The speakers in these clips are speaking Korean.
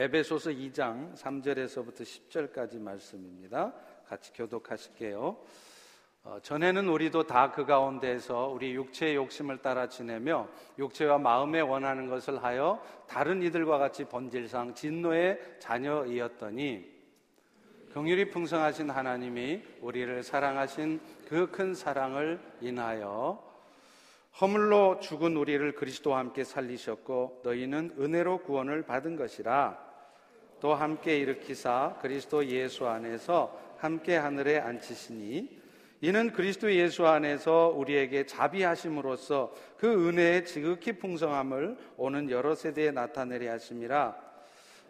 에베소서 2장 3절에서부터 10절까지 말씀입니다. 같이 교독하실게요. 전에는 우리도 다 그 가운데에서 우리 육체의 욕심을 따라 지내며 육체와 마음에 원하는 것을 하여 다른 이들과 같이 본질상 진노의 자녀이었더니 긍휼이 풍성하신 하나님이 우리를 사랑하신 그 큰 사랑을 인하여 허물로 죽은 우리를 그리스도와 함께 살리셨고 너희는 은혜로 구원을 받은 것이라. 또 함께 일으키사 그리스도 예수 안에서 함께 하늘에 앉히시니 이는 그리스도 예수 안에서 우리에게 자비하심으로써 그 은혜의 지극히 풍성함을 오는 여러 세대에 나타내려 하심이라.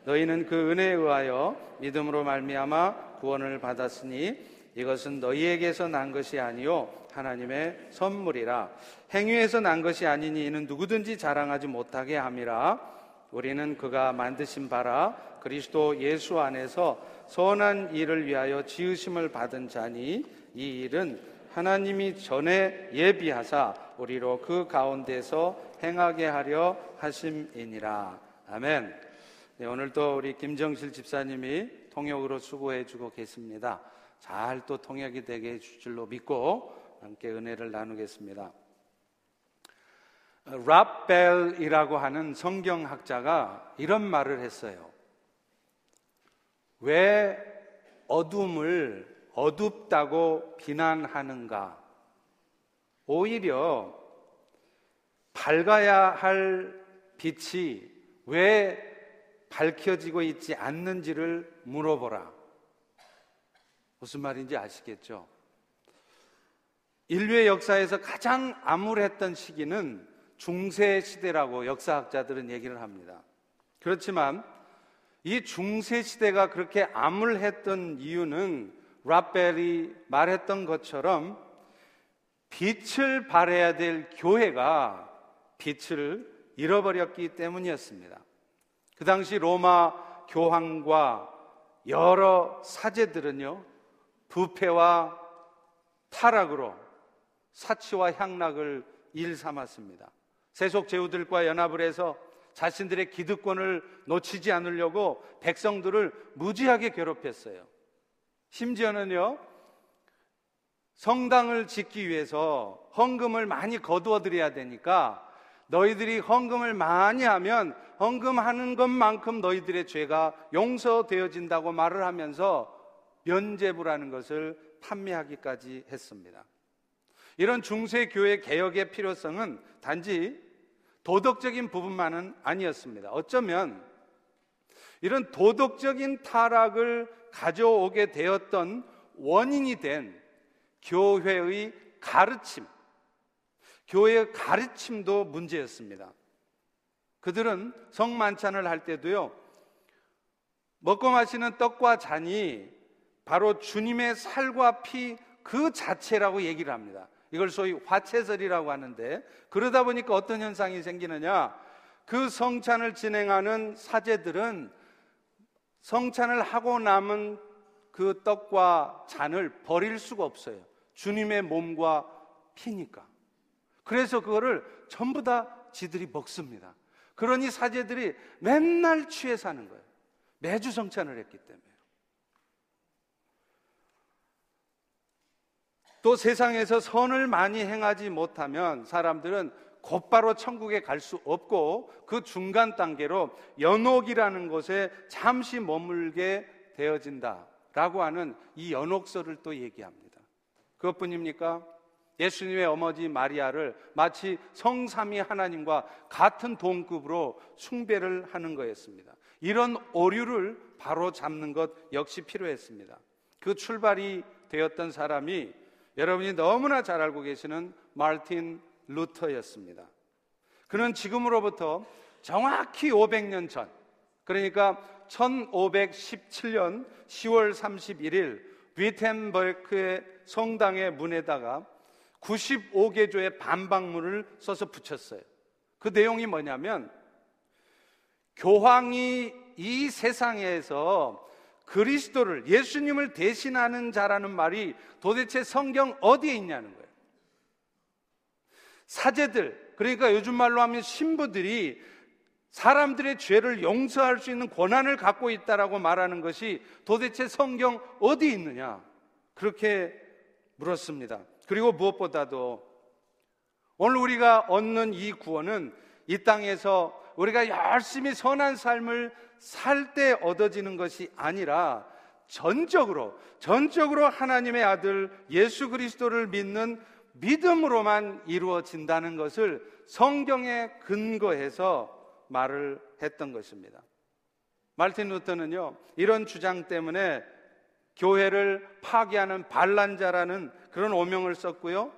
너희는 그 은혜에 의하여 믿음으로 말미암아 구원을 받았으니 이것은 너희에게서 난 것이 아니요 하나님의 선물이라. 행위에서 난 것이 아니니 이는 누구든지 자랑하지 못하게 함이라. 우리는 그가 만드신 바라 그리스도 예수 안에서 선한 일을 위하여 지으심을 받은 자니 이 일은 하나님이 전에 예비하사 우리로 그 가운데서 행하게 하려 하심이니라. 아멘. 네, 오늘도 우리 김정실 집사님이 통역으로 수고해 주고 계십니다. 잘 또 통역이 되게 해줄 줄로 믿고 함께 은혜를 나누겠습니다. 랍벨이라고 하는 성경학자가 이런 말을 했어요. 왜 어둠을 어둡다고 비난하는가? 오히려 밝아야 할 빛이 왜 밝혀지고 있지 않는지를 물어보라. 무슨 말인지 아시겠죠? 인류의 역사에서 가장 암울했던 시기는 중세 시대라고 역사학자들은 얘기를 합니다. 그렇지만 이 중세 시대가 그렇게 암울했던 이유는 랍벨이 말했던 것처럼 빛을 발해야 될 교회가 빛을 잃어버렸기 때문이었습니다. 그 당시 로마 교황과 여러 사제들은요, 부패와 타락으로 사치와 향락을 일삼았습니다. 세속 제후들과 연합을 해서 자신들의 기득권을 놓치지 않으려고 백성들을 무지하게 괴롭혔어요. 심지어는요, 성당을 짓기 위해서 헌금을 많이 거두어 드려야 되니까 너희들이 헌금을 많이 하면 헌금하는 것만큼 너희들의 죄가 용서되어진다고 말을 하면서 면죄부라는 것을 판매하기까지 했습니다. 이런 중세교회 개혁의 필요성은 단지 도덕적인 부분만은 아니었습니다. 어쩌면 이런 도덕적인 타락을 가져오게 되었던 원인이 된 교회의 가르침, 교회의 가르침도 문제였습니다. 그들은 성만찬을 할 때도요, 먹고 마시는 떡과 잔이 바로 주님의 살과 피 그 자체라고 얘기를 합니다. 이걸 소위 화채설이라고 하는데, 그러다 보니까 어떤 현상이 생기느냐, 그 성찬을 진행하는 사제들은 성찬을 하고 남은 그 떡과 잔을 버릴 수가 없어요. 주님의 몸과 피니까. 그래서 그거를 전부 다 지들이 먹습니다. 그러니 사제들이 맨날 취해 사는 거예요. 매주 성찬을 했기 때문에. 또 세상에서 선을 많이 행하지 못하면 사람들은 곧바로 천국에 갈 수 없고 그 중간 단계로 연옥이라는 곳에 잠시 머물게 되어진다라고 하는 이 연옥설을 또 얘기합니다. 그것뿐입니까? 예수님의 어머니 마리아를 마치 성삼위 하나님과 같은 동급으로 숭배를 하는 거였습니다. 이런 오류를 바로 잡는 것 역시 필요했습니다. 그 출발이 되었던 사람이 여러분이 너무나 잘 알고 계시는 마르틴 루터였습니다. 그는 지금으로부터 정확히 500년 전, 그러니까 1517년 10월 31일 위텐베르크의 성당의 문에다가 95개조의 반박문을 써서 붙였어요. 그 내용이 뭐냐면, 교황이 이 세상에서 그리스도를, 예수님을 대신하는 자라는 말이 도대체 성경 어디에 있냐는 거예요. 사제들, 그러니까 요즘 말로 하면 신부들이 사람들의 죄를 용서할 수 있는 권한을 갖고 있다라고 말하는 것이 도대체 성경 어디 있느냐? 그렇게 물었습니다. 그리고 무엇보다도 오늘 우리가 얻는 이 구원은 이 땅에서 우리가 열심히 선한 삶을 살 때 얻어지는 것이 아니라 전적으로 하나님의 아들 예수 그리스도를 믿는 믿음으로만 이루어진다는 것을 성경에 근거해서 말을 했던 것입니다. 마르틴 루터는요, 이런 주장 때문에 교회를 파괴하는 반란자라는 그런 오명을 썼고요,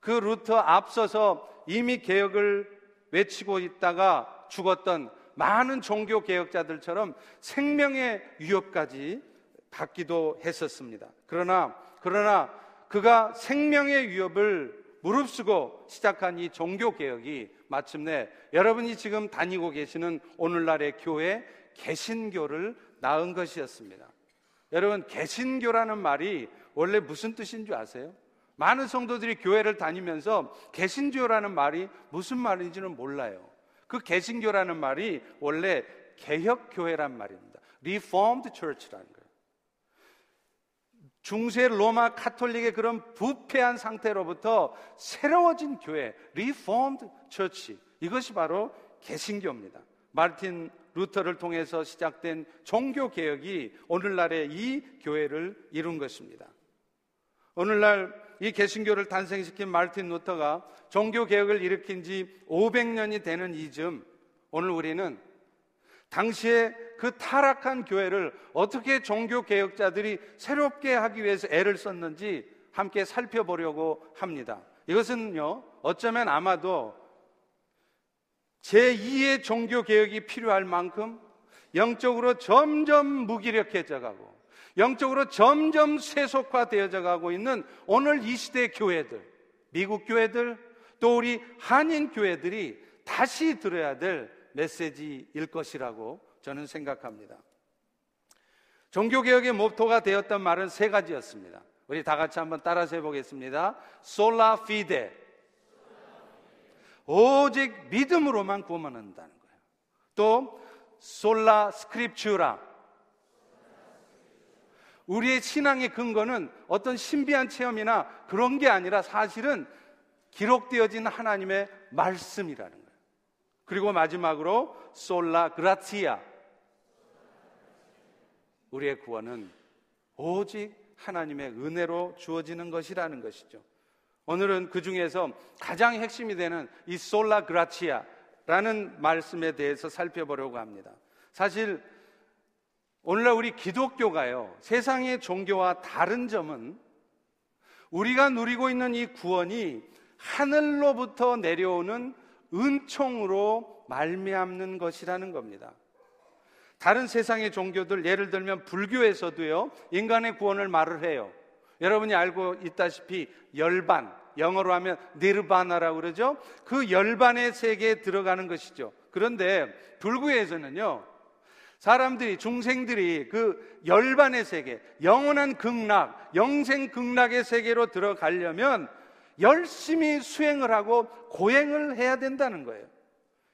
그 루터 앞서서 이미 개혁을 외치고 있다가 죽었던 많은 종교 개혁자들처럼 생명의 위협까지 받기도 했었습니다. 그러나 그가 생명의 위협을 무릅쓰고 시작한 이 종교 개혁이 마침내 여러분이 지금 다니고 계시는 오늘날의 교회 개신교를 낳은 것이었습니다. 여러분, 개신교라는 말이 원래 무슨 뜻인 줄 아세요? 많은 성도들이 교회를 다니면서 개신교라는 말이 무슨 말인지는 몰라요. 그 개신교라는 말이 원래 개혁교회란 말입니다. Reformed Church라는 거예요. 중세 로마 카톨릭의 그런 부패한 상태로부터 새로워진 교회, Reformed Church, 이것이 바로 개신교입니다. 마르틴 루터를 통해서 시작된 종교개혁이 오늘날의 이 교회를 이룬 것입니다. 오늘날 이 개신교를 탄생시킨 마르틴 루터가 종교개혁을 일으킨 지 500년이 되는 이쯤, 오늘 우리는 당시에 그 타락한 교회를 어떻게 종교개혁자들이 새롭게 하기 위해서 애를 썼는지 함께 살펴보려고 합니다. 이것은요, 어쩌면 아마도 제2의 종교개혁이 필요할 만큼 영적으로 점점 무기력해져가고 영적으로 점점 세속화되어져가고 있는 오늘 이 시대의 교회들, 미국 교회들, 또 우리 한인 교회들이 다시 들어야 될 메시지일 것이라고 저는 생각합니다. 종교개혁의 모토가 되었던 말은 세 가지였습니다. 우리 다 같이 한번 따라서 해보겠습니다. Sola Fide, 오직 믿음으로만 구원한다는 거예요. 또 Sola Scriptura, 우리의 신앙의 근거는 어떤 신비한 체험이나 그런 게 아니라 사실은 기록되어진 하나님의 말씀이라는 거예요. 그리고 마지막으로 Sola Gratia, 우리의 구원은 오직 하나님의 은혜로 주어지는 것이라는 것이죠. 오늘은 그 중에서 가장 핵심이 되는 이 Sola Gratia라는 말씀에 대해서 살펴보려고 합니다. 사실 오늘날 우리 기독교가요, 세상의 종교와 다른 점은 우리가 누리고 있는 이 구원이 하늘로부터 내려오는 은총으로 말미암는 것이라는 겁니다. 다른 세상의 종교들, 예를 들면 불교에서도요, 인간의 구원을 말을 해요. 여러분이 알고 있다시피 열반, 영어로 하면 니르바나라고 그러죠. 그 열반의 세계에 들어가는 것이죠. 그런데 불교에서는요, 사람들이, 중생들이 그 열반의 세계, 영원한 극락, 영생 극락의 세계로 들어가려면 열심히 수행을 하고 고행을 해야 된다는 거예요.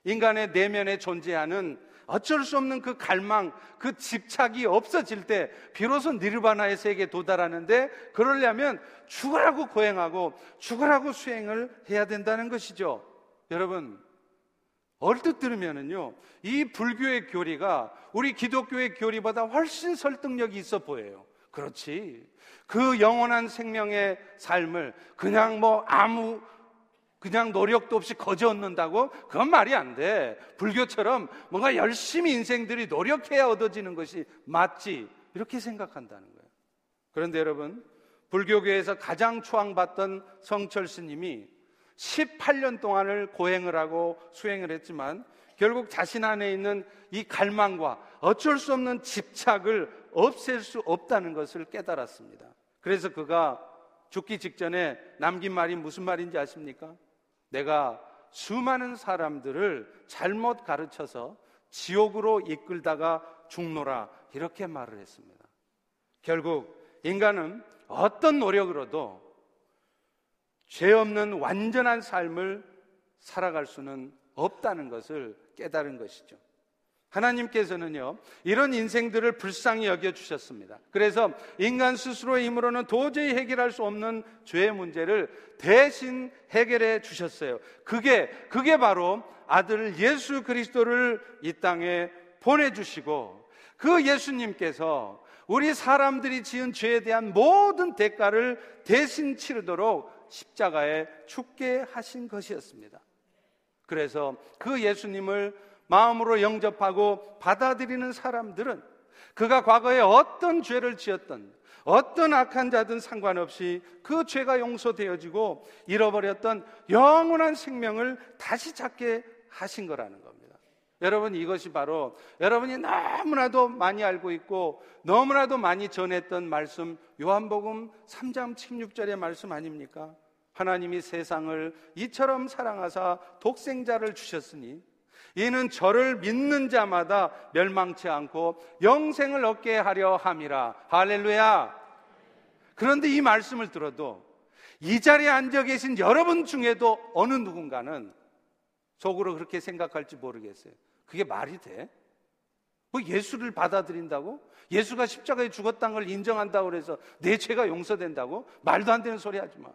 인간의 내면에 존재하는 어쩔 수 없는 그 갈망, 그 집착이 없어질 때 비로소 니르바나의 세계에 도달하는데, 그러려면 죽으라고 고행하고 죽으라고 수행을 해야 된다는 것이죠. 여러분, 얼뜻 들으면은요, 이 불교의 교리가 우리 기독교의 교리보다 훨씬 설득력이 있어 보여요. 그렇지, 그 영원한 생명의 삶을 그냥 그냥 노력도 없이 거저 얻는다고? 그건 말이 안 돼. 불교처럼 뭔가 열심히 인생들이 노력해야 얻어지는 것이 맞지, 이렇게 생각한다는 거예요. 그런데 여러분, 불교계에서 가장 추앙받던 성철 스님이 18년 동안을 고행을 하고 수행을 했지만 결국 자신 안에 있는 이 갈망과 어쩔 수 없는 집착을 없앨 수 없다는 것을 깨달았습니다. 그래서 그가 죽기 직전에 남긴 말이 무슨 말인지 아십니까? 내가 수많은 사람들을 잘못 가르쳐서 지옥으로 이끌다가 죽노라, 이렇게 말을 했습니다. 결국 인간은 어떤 노력으로도 죄 없는 완전한 삶을 살아갈 수는 없다는 것을 깨달은 것이죠. 하나님께서는요, 이런 인생들을 불쌍히 여겨주셨습니다. 그래서 인간 스스로의 힘으로는 도저히 해결할 수 없는 죄의 문제를 대신 해결해 주셨어요. 그게 바로 아들 예수 그리스도를 이 땅에 보내주시고, 그 예수님께서 우리 사람들이 지은 죄에 대한 모든 대가를 대신 치르도록 십자가에 죽게 하신 것이었습니다. 그래서 그 예수님을 마음으로 영접하고 받아들이는 사람들은 그가 과거에 어떤 죄를 지었던, 어떤 악한 자든 상관없이 그 죄가 용서되어지고 잃어버렸던 영원한 생명을 다시 찾게 하신 거라는 겁니다. 여러분, 이것이 바로 여러분이 너무나도 많이 알고 있고 너무나도 많이 전했던 말씀, 요한복음 3장 16절의 말씀 아닙니까? 하나님이 세상을 이처럼 사랑하사 독생자를 주셨으니 이는 저를 믿는 자마다 멸망치 않고 영생을 얻게 하려 함이라. 할렐루야. 그런데 이 말씀을 들어도 이 자리에 앉아 계신 여러분 중에도 어느 누군가는 속으로 그렇게 생각할지 모르겠어요. 그게 말이 돼? 뭐 예수를 받아들인다고? 예수가 십자가에 죽었다는 걸 인정한다고 해서 내 죄가 용서된다고? 말도 안 되는 소리 하지 마.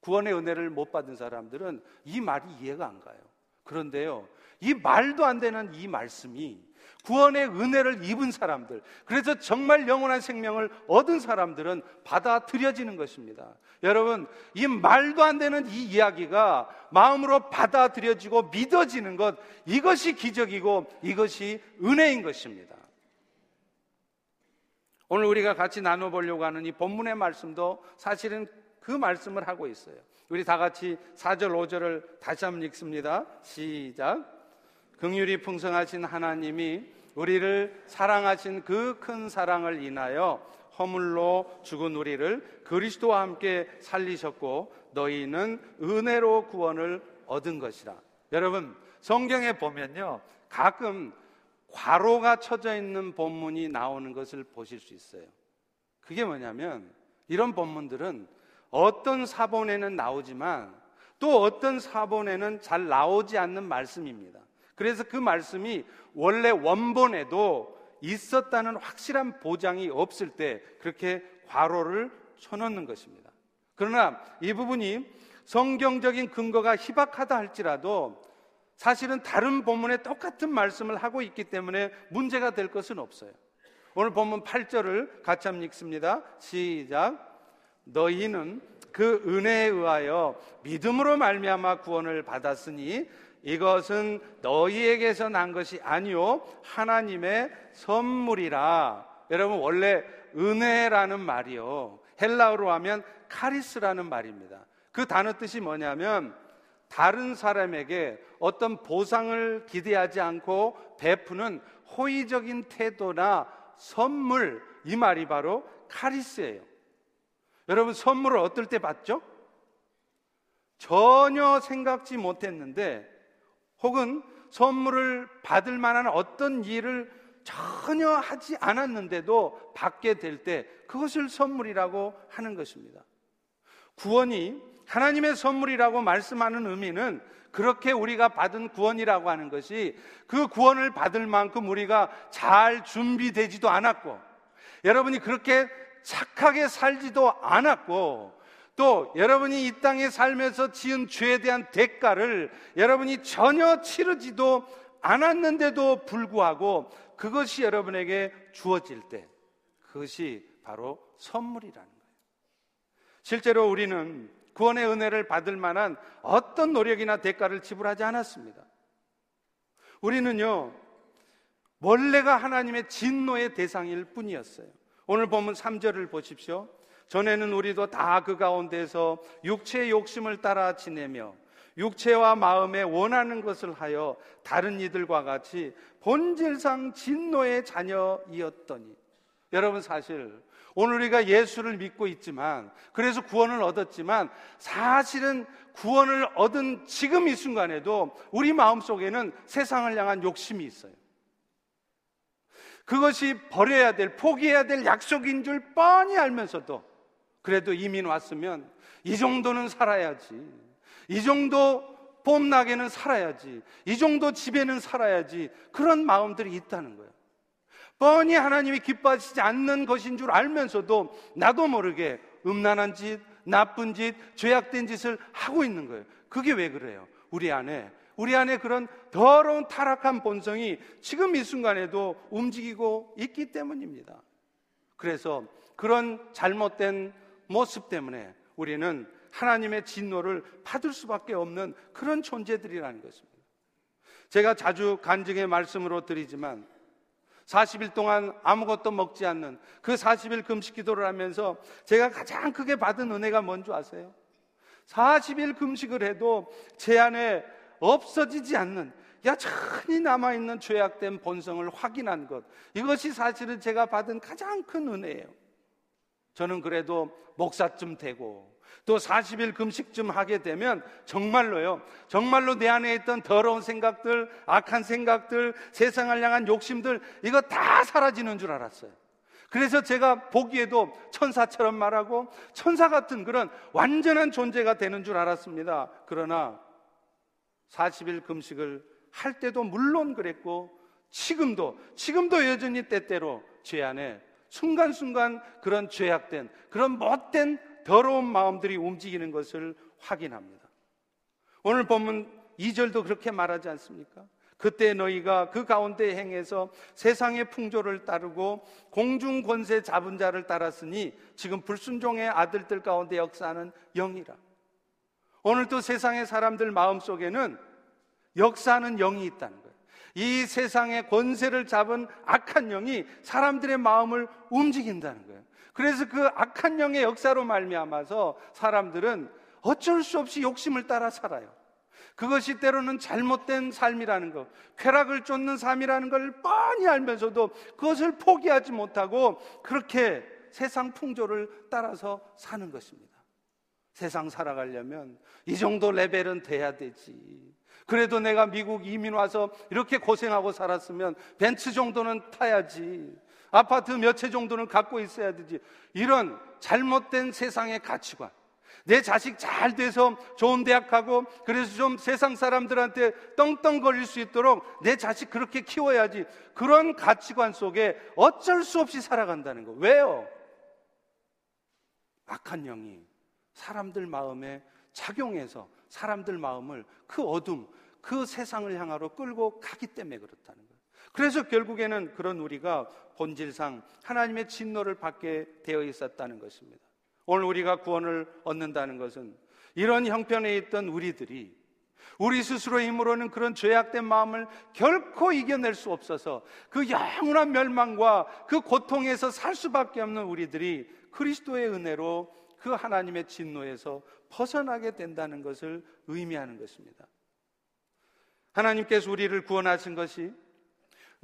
구원의 은혜를 못 받은 사람들은 이 말이 이해가 안 가요. 그런데요, 이 말도 안 되는 이 말씀이 구원의 은혜를 입은 사람들, 그래서 정말 영원한 생명을 얻은 사람들은 받아들여지는 것입니다. 여러분, 이 말도 안 되는 이 이야기가 마음으로 받아들여지고 믿어지는 것, 이것이 기적이고 이것이 은혜인 것입니다. 오늘 우리가 같이 나눠보려고 하는 이 본문의 말씀도 사실은 그 말씀을 하고 있어요. 우리 다 같이 4절, 5절을 다시 한번 읽습니다. 시작. 긍휼이 풍성하신 하나님이 우리를 사랑하신 그 큰 사랑을 인하여 허물로 죽은 우리를 그리스도와 함께 살리셨고 너희는 은혜로 구원을 얻은 것이라. 여러분, 성경에 보면요, 가끔 괄호가 쳐져 있는 본문이 나오는 것을 보실 수 있어요. 그게 뭐냐면 이런 본문들은 어떤 사본에는 나오지만 또 어떤 사본에는 잘 나오지 않는 말씀입니다. 그래서 그 말씀이 원래 원본에도 있었다는 확실한 보장이 없을 때 그렇게 괄호를 쳐놓는 것입니다. 그러나 이 부분이 성경적인 근거가 희박하다 할지라도 사실은 다른 본문에 똑같은 말씀을 하고 있기 때문에 문제가 될 것은 없어요. 오늘 본문 8절을 같이 한번 읽습니다. 시작. 너희는 그 은혜에 의하여 믿음으로 말미암아 구원을 받았으니 이것은 너희에게서 난 것이 아니요 하나님의 선물이라. 여러분, 원래 은혜라는 말이요, 헬라어로 하면 카리스라는 말입니다. 그 단어 뜻이 뭐냐면 다른 사람에게 어떤 보상을 기대하지 않고 베푸는 호의적인 태도나 선물, 이 말이 바로 카리스예요. 여러분, 선물을 어떨 때 받죠? 전혀 생각지 못했는데, 혹은 선물을 받을 만한 어떤 일을 전혀 하지 않았는데도 받게 될 때 그것을 선물이라고 하는 것입니다. 구원이 하나님의 선물이라고 말씀하는 의미는 그렇게 우리가 받은 구원이라고 하는 것이 그 구원을 받을 만큼 우리가 잘 준비되지도 않았고, 여러분이 그렇게 착하게 살지도 않았고, 또 여러분이 이 땅에 살면서 지은 죄에 대한 대가를 여러분이 전혀 치르지도 않았는데도 불구하고 그것이 여러분에게 주어질 때 그것이 바로 선물이라는 거예요. 실제로 우리는 구원의 은혜를 받을 만한 어떤 노력이나 대가를 지불하지 않았습니다. 우리는요, 원래가 하나님의 진노의 대상일 뿐이었어요. 오늘 본문 3절을 보십시오. 전에는 우리도 다 그 가운데서 육체의 욕심을 따라 지내며 육체와 마음에 원하는 것을 하여 다른 이들과 같이 본질상 진노의 자녀이었더니. 여러분, 사실 오늘 우리가 예수를 믿고 있지만, 그래서 구원을 얻었지만, 사실은 구원을 얻은 지금 이 순간에도 우리 마음속에는 세상을 향한 욕심이 있어요. 그것이 버려야 될, 포기해야 될 약속인 줄 뻔히 알면서도 그래도 이민 왔으면 이 정도는 살아야지, 이 정도 뽐나게는 살아야지, 이 정도 지배는 살아야지, 그런 마음들이 있다는 거예요. 뻔히 하나님이 기뻐하시지 않는 것인 줄 알면서도 나도 모르게 음란한 짓, 나쁜 짓, 죄악된 짓을 하고 있는 거예요. 그게 왜 그래요? 우리 안에 그런 더러운 타락한 본성이 지금 이 순간에도 움직이고 있기 때문입니다. 그래서 그런 잘못된 모습 때문에 우리는 하나님의 진노를 받을 수밖에 없는 그런 존재들이라는 것입니다. 제가 자주 간증의 말씀으로 드리지만 40일 동안 아무것도 먹지 않는 그 40일 금식 기도를 하면서 제가 가장 크게 받은 은혜가 뭔지 아세요? 40일 금식을 해도 제 안에 없어지지 않는, 여전히 남아있는 죄악된 본성을 확인한 것, 이것이 사실은 제가 받은 가장 큰 은혜예요. 저는 그래도 목사쯤 되고 또 40일 금식쯤 하게 되면 정말로 내 안에 있던 더러운 생각들, 악한 생각들, 세상을 향한 욕심들, 이거 다 사라지는 줄 알았어요. 그래서 제가 보기에도 천사처럼 말하고 천사 같은 그런 완전한 존재가 되는 줄 알았습니다. 그러나 40일 금식을 할 때도 물론 그랬고 지금도 여전히 때때로 죄 안에 순간순간 그런 죄악된, 그런 못된 더러운 마음들이 움직이는 것을 확인합니다. 오늘 본문 2절도 그렇게 말하지 않습니까? 그때 너희가 그 가운데 행해서 세상의 풍조를 따르고 공중 권세 잡은 자를 따랐으니 지금 불순종의 아들들 가운데 역사하는 영이라. 오늘도 세상의 사람들 마음속에는 역사하는 영이 있다는 거예요. 이 세상의 권세를 잡은 악한 영이 사람들의 마음을 움직인다는 거예요. 그래서 그 악한 영의 역사로 말미암아서 사람들은 어쩔 수 없이 욕심을 따라 살아요. 그것이 때로는 잘못된 삶이라는 것, 쾌락을 쫓는 삶이라는 걸 뻔히 알면서도 그것을 포기하지 못하고 그렇게 세상 풍조를 따라서 사는 것입니다. 세상 살아가려면 이 정도 레벨은 돼야 되지, 그래도 내가 미국 이민 와서 이렇게 고생하고 살았으면 벤츠 정도는 타야지, 아파트 몇 채 정도는 갖고 있어야 되지, 이런 잘못된 세상의 가치관, 내 자식 잘 돼서 좋은 대학 가고 그래서 좀 세상 사람들한테 떵떵거릴 수 있도록 내 자식 그렇게 키워야지, 그런 가치관 속에 어쩔 수 없이 살아간다는 거. 왜요? 악한 영이 사람들 마음에 작용해서 사람들 마음을 그 어둠, 그 세상을 향하로 끌고 가기 때문에 그렇다는 거예요. 그래서 결국에는 그런 우리가 본질상 하나님의 진노를 받게 되어 있었다는 것입니다. 오늘 우리가 구원을 얻는다는 것은 이런 형편에 있던 우리들이 우리 스스로의 힘으로는 그런 죄악된 마음을 결코 이겨낼 수 없어서 그 영원한 멸망과 그 고통에서 살 수밖에 없는 우리들이 그리스도의 은혜로 그 하나님의 진노에서 벗어나게 된다는 것을 의미하는 것입니다. 하나님께서 우리를 구원하신 것이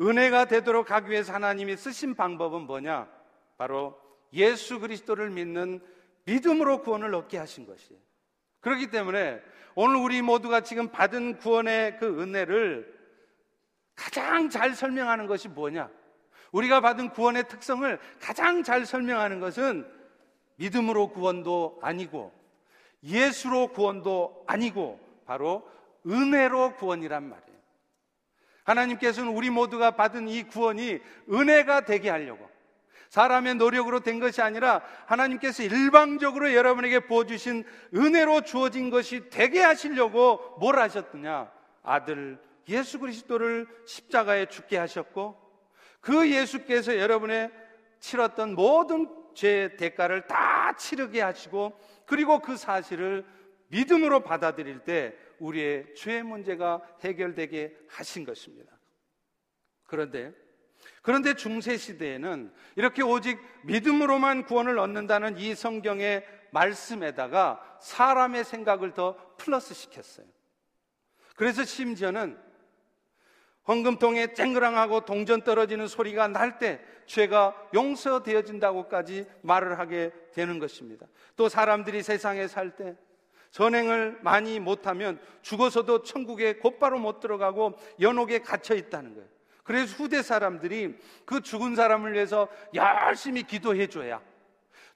은혜가 되도록 하기 위해서 하나님이 쓰신 방법은 뭐냐? 바로 예수 그리스도를 믿는 믿음으로 구원을 얻게 하신 것이에요. 그렇기 때문에 오늘 우리 모두가 지금 받은 구원의 그 은혜를 가장 잘 설명하는 것이 뭐냐? 우리가 받은 구원의 특성을 가장 잘 설명하는 것은 믿음으로 구원도 아니고 예수로 구원도 아니고 바로 은혜로 구원이란 말이에요. 하나님께서는 우리 모두가 받은 이 구원이 은혜가 되게 하려고, 사람의 노력으로 된 것이 아니라 하나님께서 일방적으로 여러분에게 부어주신 은혜로 주어진 것이 되게 하시려고 뭘 하셨느냐? 아들 예수 그리스도를 십자가에 죽게 하셨고 그 예수께서 여러분의 치렀던 모든 죄의 대가를 다 치르게 하시고, 그리고 그 사실을 믿음으로 받아들일 때 우리의 죄의 문제가 해결되게 하신 것입니다. 그런데 중세시대에는 이렇게 오직 믿음으로만 구원을 얻는다는 이 성경의 말씀에다가 사람의 생각을 더 플러스 시켰어요. 그래서 심지어는 헌금통에 쨍그랑하고 동전 떨어지는 소리가 날 때 죄가 용서되어진다고까지 말을 하게 되는 것입니다. 또 사람들이 세상에 살 때 선행을 많이 못하면 죽어서도 천국에 곧바로 못 들어가고 연옥에 갇혀 있다는 거예요. 그래서 후대 사람들이 그 죽은 사람을 위해서 열심히 기도해줘야,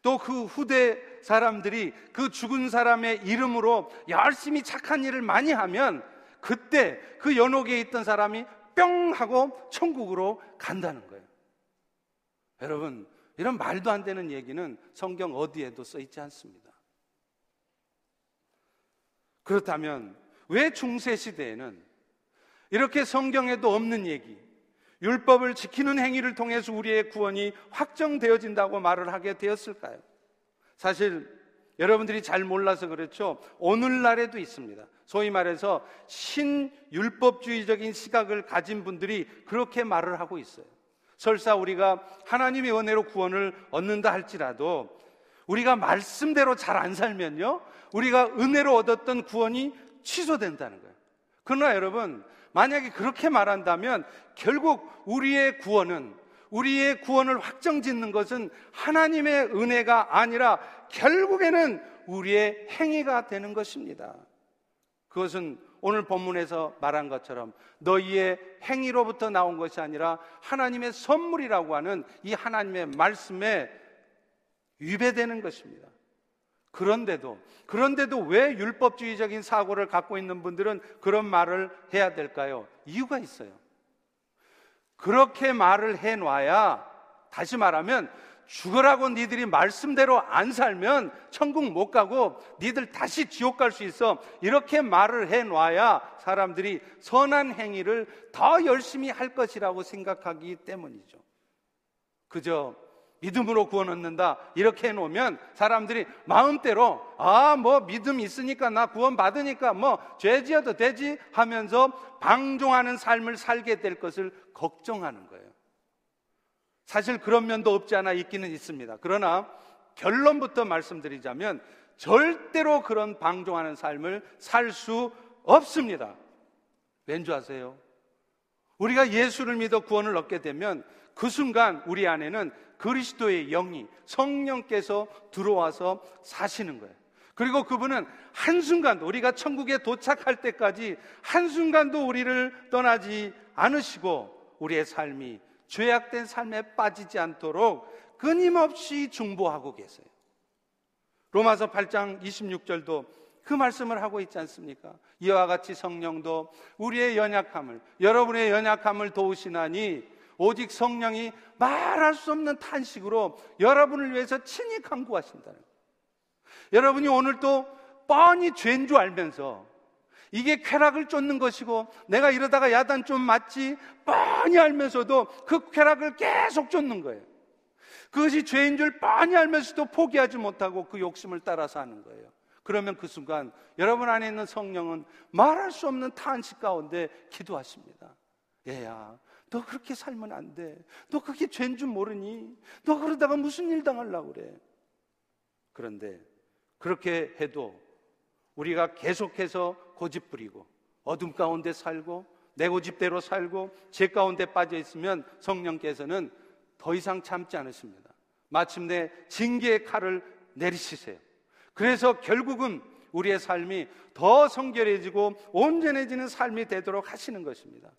또 그 후대 사람들이 그 죽은 사람의 이름으로 열심히 착한 일을 많이 하면 그때 그 연옥에 있던 사람이 뿅 하고 천국으로 간다는 거예요. 여러분, 이런 말도 안 되는 얘기는 성경 어디에도 써 있지 않습니다. 그렇다면 왜 중세시대에는 이렇게 성경에도 없는 얘기, 율법을 지키는 행위를 통해서 우리의 구원이 확정되어진다고 말을 하게 되었을까요? 사실 여러분들이 잘 몰라서 그렇죠. 오늘날에도 있습니다. 소위 말해서 신율법주의적인 시각을 가진 분들이 그렇게 말을 하고 있어요. 설사 우리가 하나님의 은혜로 구원을 얻는다 할지라도 우리가 말씀대로 잘 안 살면요, 우리가 은혜로 얻었던 구원이 취소된다는 거예요. 그러나 여러분, 만약에 그렇게 말한다면 결국 우리의 구원을 확정짓는 것은 하나님의 은혜가 아니라 결국에는 우리의 행위가 되는 것입니다. 그것은 오늘 본문에서 말한 것처럼 너희의 행위로부터 나온 것이 아니라 하나님의 선물이라고 하는 이 하나님의 말씀에 위배되는 것입니다. 그런데도 왜 율법주의적인 사고를 갖고 있는 분들은 그런 말을 해야 될까요? 이유가 있어요. 그렇게 말을 해놔야, 다시 말하면 죽으라고 니들이 말씀대로 안 살면 천국 못 가고 니들 다시 지옥 갈 수 있어, 이렇게 말을 해놔야 사람들이 선한 행위를 더 열심히 할 것이라고 생각하기 때문이죠. 그저 믿음으로 구원 얻는다 이렇게 해놓으면 사람들이 마음대로 믿음 있으니까 나 구원 받으니까 죄 지어도 되지 하면서 방종하는 삶을 살게 될 것을 걱정하는 거예요. 사실 그런 면도 없지 않아 있기는 있습니다. 그러나 결론부터 말씀드리자면 절대로 그런 방종하는 삶을 살 수 없습니다. 왠 줄 아세요? 우리가 예수를 믿어 구원을 얻게 되면 그 순간 우리 안에는 그리스도의 영이, 성령께서 들어와서 사시는 거예요. 그리고 그분은 한순간도, 우리가 천국에 도착할 때까지 한순간도 우리를 떠나지 않으시고 우리의 삶이 죄악된 삶에 빠지지 않도록 끊임없이 중보하고 계세요. 로마서 8장 26절도 그 말씀을 하고 있지 않습니까? 이와 같이 성령도 우리의 연약함을, 여러분의 연약함을 도우시나니 오직 성령이 말할 수 없는 탄식으로 여러분을 위해서 친히 간구하신다는 거예요. 여러분이 오늘도 뻔히 죄인 줄 알면서 이게 쾌락을 쫓는 것이고 내가 이러다가 야단 좀 맞지 뻔히 알면서도 그 쾌락을 계속 쫓는 거예요. 그것이 죄인 줄 뻔히 알면서도 포기하지 못하고 그 욕심을 따라서 하는 거예요. 그러면 그 순간 여러분 안에 있는 성령은 말할 수 없는 탄식 가운데 기도하십니다. 얘야, 너 그렇게 살면 안 돼. 너 그게 죄인 줄 모르니? 너 그러다가 무슨 일 당하려고 그래? 그런데 그렇게 해도 우리가 계속해서 고집부리고 어둠 가운데 살고 내 고집대로 살고 죄 가운데 빠져 있으면 성령께서는 더 이상 참지 않으십니다. 마침내 징계의 칼을 내리시세요. 그래서 결국은 우리의 삶이 더 성결해지고 온전해지는 삶이 되도록 하시는 것입니다.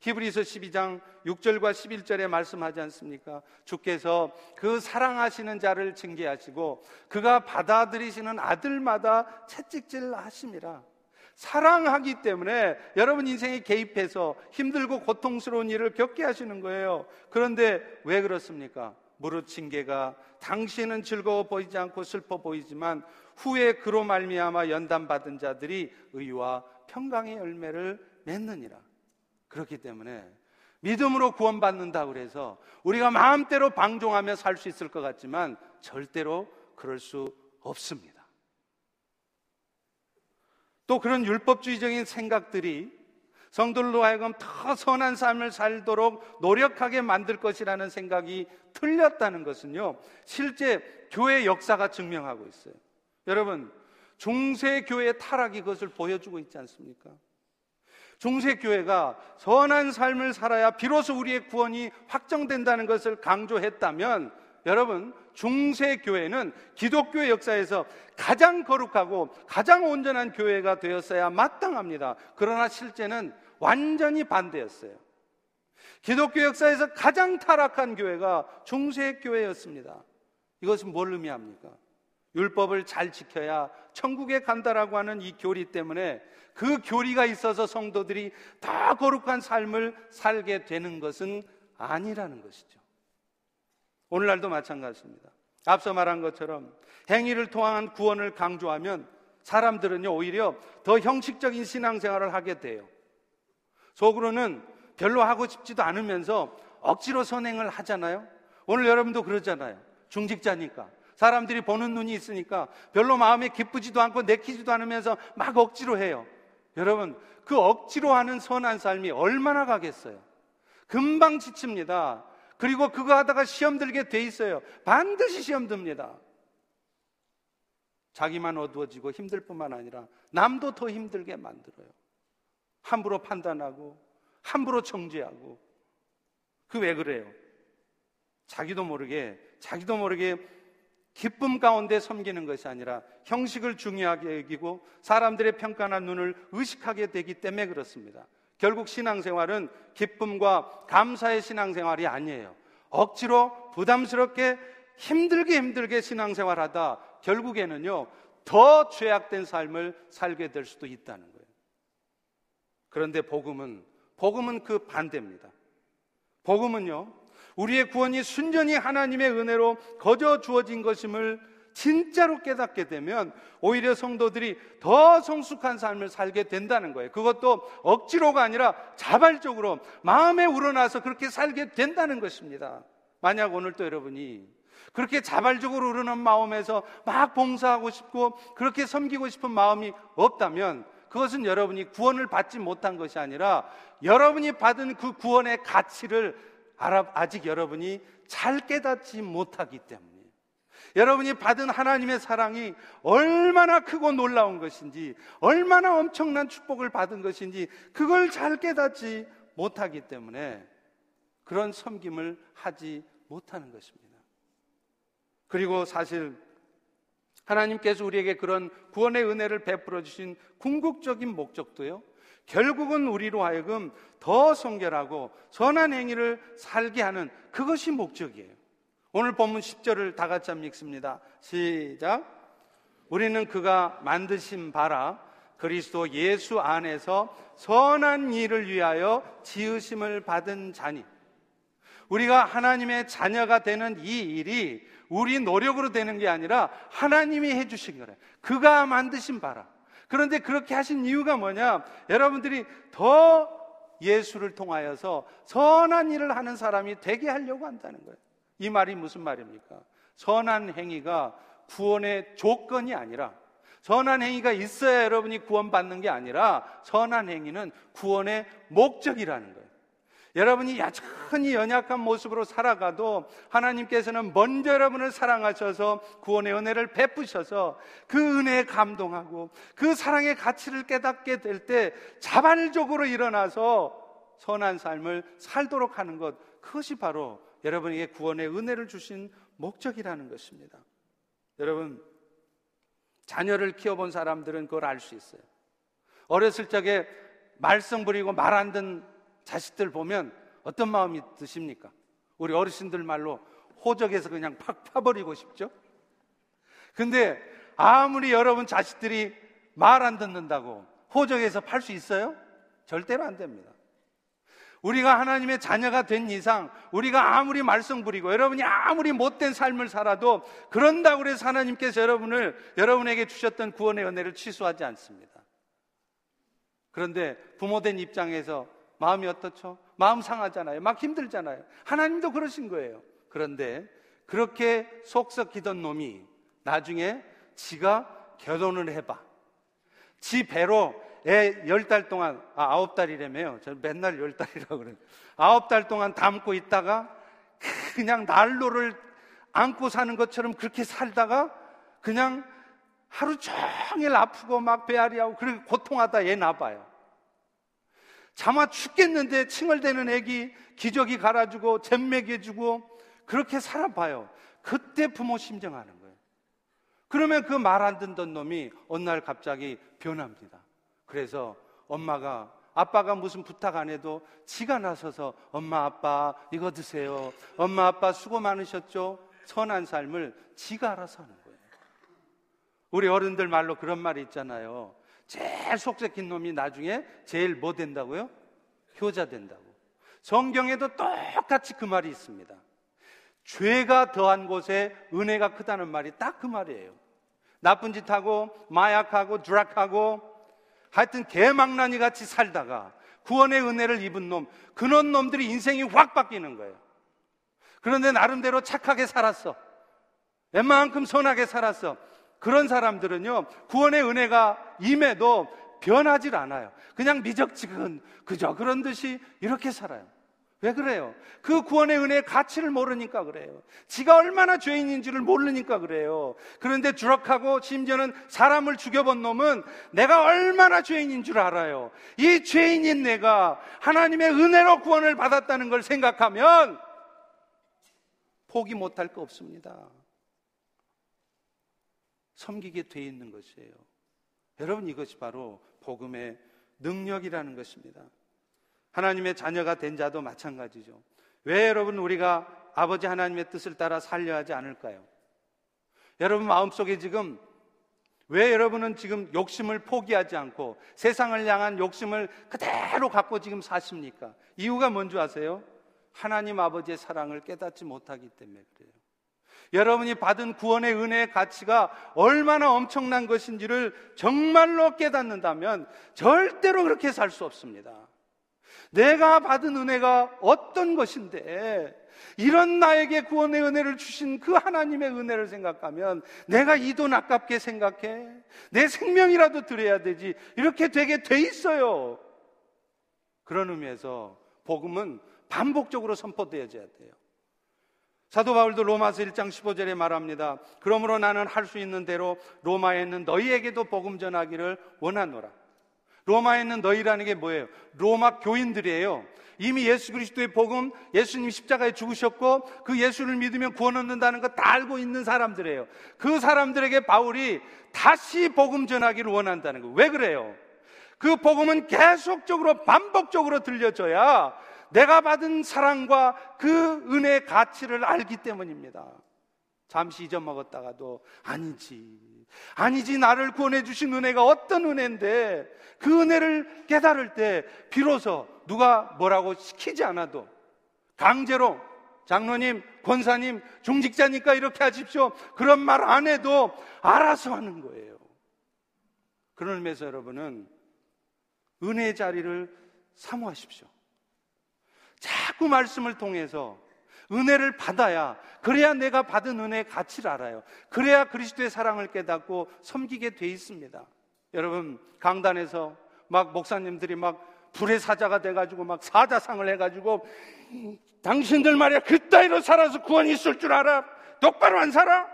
히브리서 12장 6절과 11절에 말씀하지 않습니까? 주께서 그 사랑하시는 자를 징계하시고 그가 받아들이시는 아들마다 채찍질 하심이라. 사랑하기 때문에 여러분 인생에 개입해서 힘들고 고통스러운 일을 겪게 하시는 거예요. 그런데 왜 그렇습니까? 무릇 징계가 당시에는 즐거워 보이지 않고 슬퍼 보이지만 후에 그로 말미암아 연단받은 자들이 의와 평강의 열매를 맺느니라. 그렇기 때문에 믿음으로 구원받는다고 해서 우리가 마음대로 방종하며 살 수 있을 것 같지만 절대로 그럴 수 없습니다. 또 그런 율법주의적인 생각들이 성도들로 하여금 더 선한 삶을 살도록 노력하게 만들 것이라는 생각이 틀렸다는 것은요, 실제 교회 역사가 증명하고 있어요. 여러분, 중세교회의 타락이 그것을 보여주고 있지 않습니까? 중세교회가 선한 삶을 살아야 비로소 우리의 구원이 확정된다는 것을 강조했다면, 여러분, 중세교회는 기독교의 역사에서 가장 거룩하고 가장 온전한 교회가 되었어야 마땅합니다. 그러나 실제는 완전히 반대였어요. 기독교 역사에서 가장 타락한 교회가 중세교회였습니다. 이것은 뭘 의미합니까? 율법을 잘 지켜야 천국에 간다라고 하는 이 교리 때문에 그 교리가 있어서 성도들이 다 거룩한 삶을 살게 되는 것은 아니라는 것이죠. 오늘날도 마찬가지입니다. 앞서 말한 것처럼 행위를 통한 구원을 강조하면 사람들은요 오히려 더 형식적인 신앙생활을 하게 돼요. 속으로는 별로 하고 싶지도 않으면서 억지로 선행을 하잖아요. 오늘 여러분도 그러잖아요. 중직자니까 사람들이 보는 눈이 있으니까 별로 마음에 기쁘지도 않고 내키지도 않으면서 막 억지로 해요. 여러분, 그 억지로 하는 선한 삶이 얼마나 가겠어요? 금방 지칩니다. 그리고 그거 하다가 시험 들게 돼 있어요. 반드시 시험 듭니다. 자기만 어두워지고 힘들 뿐만 아니라 남도 더 힘들게 만들어요. 함부로 판단하고 함부로 정죄하고. 그 왜 그래요? 자기도 모르게 기쁨 가운데 섬기는 것이 아니라 형식을 중요하게 여기고 사람들의 평가나 눈을 의식하게 되기 때문에 그렇습니다. 결국 신앙생활은 기쁨과 감사의 신앙생활이 아니에요. 억지로 부담스럽게 힘들게 신앙생활하다 결국에는요 더 죄악된 삶을 살게 될 수도 있다는 거예요. 그런데 복음은 그 반대입니다. 복음은요 우리의 구원이 순전히 하나님의 은혜로 거저 주어진 것임을 진짜로 깨닫게 되면 오히려 성도들이 더 성숙한 삶을 살게 된다는 거예요. 그것도 억지로가 아니라 자발적으로 마음에 우러나서 그렇게 살게 된다는 것입니다. 만약 오늘 또 여러분이 그렇게 자발적으로 우러난 마음에서 막 봉사하고 싶고 그렇게 섬기고 싶은 마음이 없다면 그것은 여러분이 구원을 받지 못한 것이 아니라 여러분이 받은 그 구원의 가치를 아직 여러분이 잘 깨닫지 못하기 때문에 여러분이 받은 하나님의 사랑이 얼마나 크고 놀라운 것인지 얼마나 엄청난 축복을 받은 것인지 그걸 잘 깨닫지 못하기 때문에 그런 섬김을 하지 못하는 것입니다. 그리고 사실 하나님께서 우리에게 그런 구원의 은혜를 베풀어 주신 궁극적인 목적도요 결국은 우리로 하여금 더 성결하고 선한 행위를 살게 하는 그것이 목적이에요. 오늘 본문 10절을 다 같이 한번 읽습니다. 시작. 우리는 그가 만드신 바라 그리스도 예수 안에서 선한 일을 위하여 지으심을 받은 자니. 우리가 하나님의 자녀가 되는 이 일이 우리 노력으로 되는 게 아니라 하나님이 해주신 거래요. 그가 만드신 바라. 그런데 그렇게 하신 이유가 뭐냐? 여러분들이 더 예수를 통하여서 선한 일을 하는 사람이 되게 하려고 한다는 거예요. 이 말이 무슨 말입니까? 선한 행위가 구원의 조건이 아니라 선한 행위가 있어야 여러분이 구원받는 게 아니라 선한 행위는 구원의 목적이라는 거예요. 여러분이 여전히 연약한 모습으로 살아가도 하나님께서는 먼저 여러분을 사랑하셔서 구원의 은혜를 베푸셔서 그 은혜에 감동하고 그 사랑의 가치를 깨닫게 될 때 자발적으로 일어나서 선한 삶을 살도록 하는 것, 그것이 바로 여러분에게 구원의 은혜를 주신 목적이라는 것입니다. 여러분, 자녀를 키워본 사람들은 그걸 알 수 있어요. 어렸을 적에 말썽 부리고 말 안 듣는 자식들 보면 어떤 마음이 드십니까? 우리 어르신들 말로 호적에서 그냥 팍 파버리고 싶죠? 근데 아무리 여러분 자식들이 말 안 듣는다고 호적에서 팔 수 있어요? 절대로 안 됩니다. 우리가 하나님의 자녀가 된 이상 우리가 아무리 말썽 부리고 여러분이 아무리 못된 삶을 살아도 그런다고 해서 하나님께서 여러분에게 주셨던 구원의 은혜를 취소하지 않습니다. 그런데 부모된 입장에서 마음이 어떻죠? 마음 상하잖아요. 막 힘들잖아요. 하나님도 그러신 거예요. 그런데 그렇게 속썩이던 놈이 나중에 지가 결혼을 해봐. 지 배로 애 10달 동안, 9달이라며요. 저는 맨날 10달이라고 그래요. 9달 동안 담고 있다가 그냥 난로를 안고 사는 것처럼 그렇게 살다가 그냥 하루 종일 아프고 막 배앓이하고 그렇게 고통하다 얘 나봐요. 잠아 죽겠는데 칭얼대는 애기 기저귀 갈아주고 잼맥여주고 그렇게 살아봐요. 그때 부모 심정하는 거예요. 그러면 그 말 안 듣던 놈이 어느 날 갑자기 변합니다. 그래서 엄마가 아빠가 무슨 부탁 안 해도 지가 나서서 엄마 아빠 이거 드세요. 엄마 아빠 수고 많으셨죠? 선한 삶을 지가 알아서 하는 거예요. 우리 어른들 말로 그런 말이 있잖아요. 제일 속sek인 놈이 나중에 제일 뭐 된다고요? 효자 된다고. 성경에도 똑같이 그 말이 있습니다. 죄가 더한 곳에 은혜가 크다는 말이 딱 그 말이에요. 나쁜 짓 하고 마약하고 드락하고 하여튼 개망나니 같이 살다가 구원의 은혜를 입은 놈, 그런 놈들이 인생이 확 바뀌는 거예요. 그런데 나름대로 착하게 살았어, 웬만큼 선하게 살았어. 그런 사람들은요, 구원의 은혜가 임해도 변하질 않아요. 그냥 미적지근 그저 그런 듯이 이렇게 살아요. 왜 그래요? 그 구원의 은혜의 가치를 모르니까 그래요. 지가 얼마나 죄인인지를 모르니까 그래요. 그런데 주락하고 심지어는 사람을 죽여본 놈은 내가 얼마나 죄인인 줄 알아요. 이 죄인인 내가 하나님의 은혜로 구원을 받았다는 걸 생각하면 포기 못할 거 없습니다. 섬기게 돼 있는 것이에요. 여러분, 이것이 바로 복음의 능력이라는 것입니다. 하나님의 자녀가 된 자도 마찬가지죠. 왜 여러분 우리가 아버지 하나님의 뜻을 따라 살려 하지 않을까요? 여러분 마음속에 지금 왜 여러분은 지금 욕심을 포기하지 않고 세상을 향한 욕심을 그대로 갖고 지금 사십니까? 이유가 뭔지 아세요? 하나님 아버지의 사랑을 깨닫지 못하기 때문에 그래요. 여러분이 받은 구원의 은혜의 가치가 얼마나 엄청난 것인지를 정말로 깨닫는다면 절대로 그렇게 살 수 없습니다. 내가 받은 은혜가 어떤 것인데 이런 나에게 구원의 은혜를 주신 그 하나님의 은혜를 생각하면 내가 이 돈 아깝게 생각해, 내 생명이라도 드려야 되지, 이렇게 되게 돼 있어요. 그런 의미에서 복음은 반복적으로 선포되어져야 돼요. 사도 바울도 로마서 1장 15절에 말합니다. 그러므로 나는 할 수 있는 대로 로마에 있는 너희에게도 복음 전하기를 원하노라. 로마에 있는 너희라는 게 뭐예요? 로마 교인들이에요. 이미 예수 그리스도의 복음, 예수님 십자가에 죽으셨고 그 예수를 믿으면 구원 얻는다는 거 다 알고 있는 사람들이에요. 그 사람들에게 바울이 다시 복음 전하기를 원한다는 거예요. 왜 그래요? 그 복음은 계속적으로 반복적으로 들려줘야 내가 받은 사랑과 그 은혜의 가치를 알기 때문입니다. 잠시 잊어먹었다가도 아니지, 나를 구원해 주신 은혜가 어떤 은혜인데, 그 은혜를 깨달을 때 비로소 누가 뭐라고 시키지 않아도 강제로 장로님, 권사님, 중직자니까 이렇게 하십시오, 그런 말 안 해도 알아서 하는 거예요. 그런 의미에서 여러분은 은혜의 자리를 사모하십시오. 자꾸 말씀을 통해서 은혜를 받아야, 그래야 내가 받은 은혜의 가치를 알아요. 그래야 그리스도의 사랑을 깨닫고 섬기게 돼 있습니다. 여러분, 강단에서 막 목사님들이 막 불의 사자가 돼가지고 막 사자상을 해가지고 당신들 말이야 그따위로 살아서 구원이 있을 줄 알아? 똑바로 안 살아?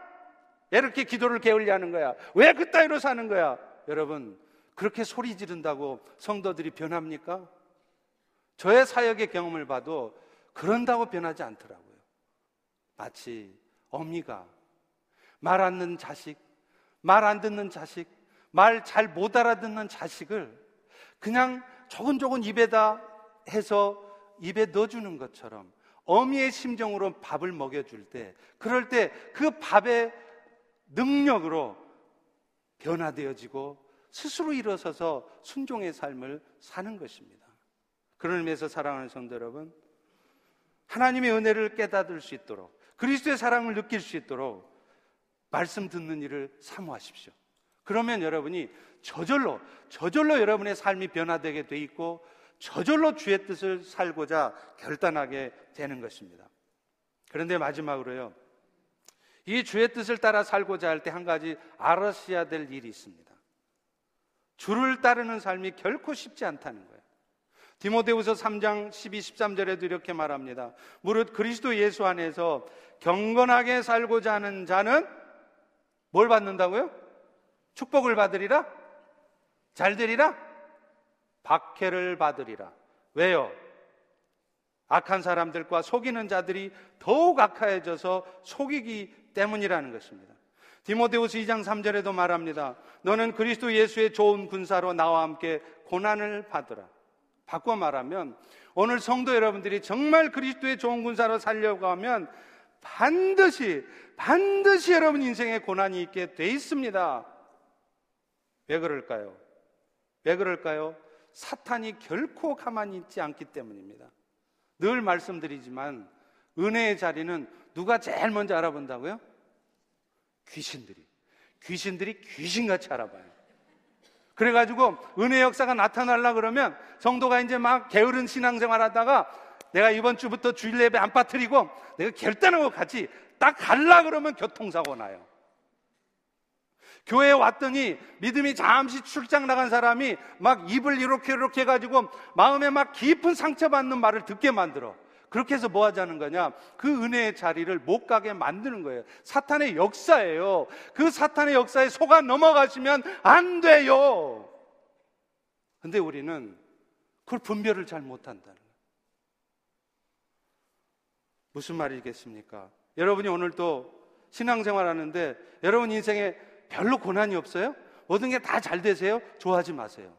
이렇게 기도를 게을리하는 거야. 왜 그따위로 사는 거야? 여러분, 그렇게 소리 지른다고 성도들이 변합니까? 저의 사역의 경험을 봐도 그런다고 변하지 않더라고요. 마치 어미가 말 안 듣는 자식, 말 안 듣는 자식, 말 잘 못 알아듣는 자식을 그냥 조곤조곤 입에다 해서 입에 넣어주는 것처럼 어미의 심정으로 밥을 먹여줄 때, 그럴 때 그 밥의 능력으로 변화되어지고 스스로 일어서서 순종의 삶을 사는 것입니다. 그런 의미에서 사랑하는 성도 여러분, 하나님의 은혜를 깨닫을 수 있도록, 그리스도의 사랑을 느낄 수 있도록 말씀 듣는 일을 사모하십시오. 그러면 여러분이 저절로 여러분의 삶이 변화되게 돼 있고 저절로 주의 뜻을 살고자 결단하게 되는 것입니다. 그런데 마지막으로요, 이 주의 뜻을 따라 살고자 할 때 한 가지 알아서야 될 일이 있습니다. 주를 따르는 삶이 결코 쉽지 않다는 거예요. 디모데후서 3장 12, 13절에도 이렇게 말합니다. 무릇 그리스도 예수 안에서 경건하게 살고자 하는 자는 뭘 받는다고요? 축복을 받으리라? 잘 되리라? 박해를 받으리라. 왜요? 악한 사람들과 속이는 자들이 더욱 악하여져서 속이기 때문이라는 것입니다. 디모데후서 2장 3절에도 말합니다. 너는 그리스도 예수의 좋은 군사로 나와 함께 고난을 받으라. 바꿔 말하면, 오늘 성도 여러분들이 정말 그리스도의 좋은 군사로 살려고 하면 반드시 여러분 인생에 고난이 있게 돼 있습니다. 왜 그럴까요? 사탄이 결코 가만히 있지 않기 때문입니다. 늘 말씀드리지만 은혜의 자리는 누가 제일 먼저 알아본다고요? 귀신들이. 귀신같이 알아봐요. 그래가지고 은혜 역사가 나타나려고 그러면 성도가 이제 막 게으른 신앙생활 하다가 내가 이번 주부터 주일 예배 안 빠뜨리고 내가 결단하고 가지, 딱 갈라 그러면 교통사고 나요. 교회에 왔더니 믿음이 잠시 출장 나간 사람이 막 입을 이렇게 해가지고 마음에 막 깊은 상처받는 말을 듣게 만들어. 그렇게 해서 뭐 하자는 거냐? 그 은혜의 자리를 못 가게 만드는 거예요. 사탄의 역사예요. 그 사탄의 역사에 속아 넘어가시면 안 돼요. 근데 우리는 그걸 분별을 잘 못한다는 거예요. 무슨 말이겠습니까? 여러분이 오늘도 신앙생활 하는데 여러분 인생에 별로 고난이 없어요? 모든 게 다 잘 되세요? 좋아하지 마세요.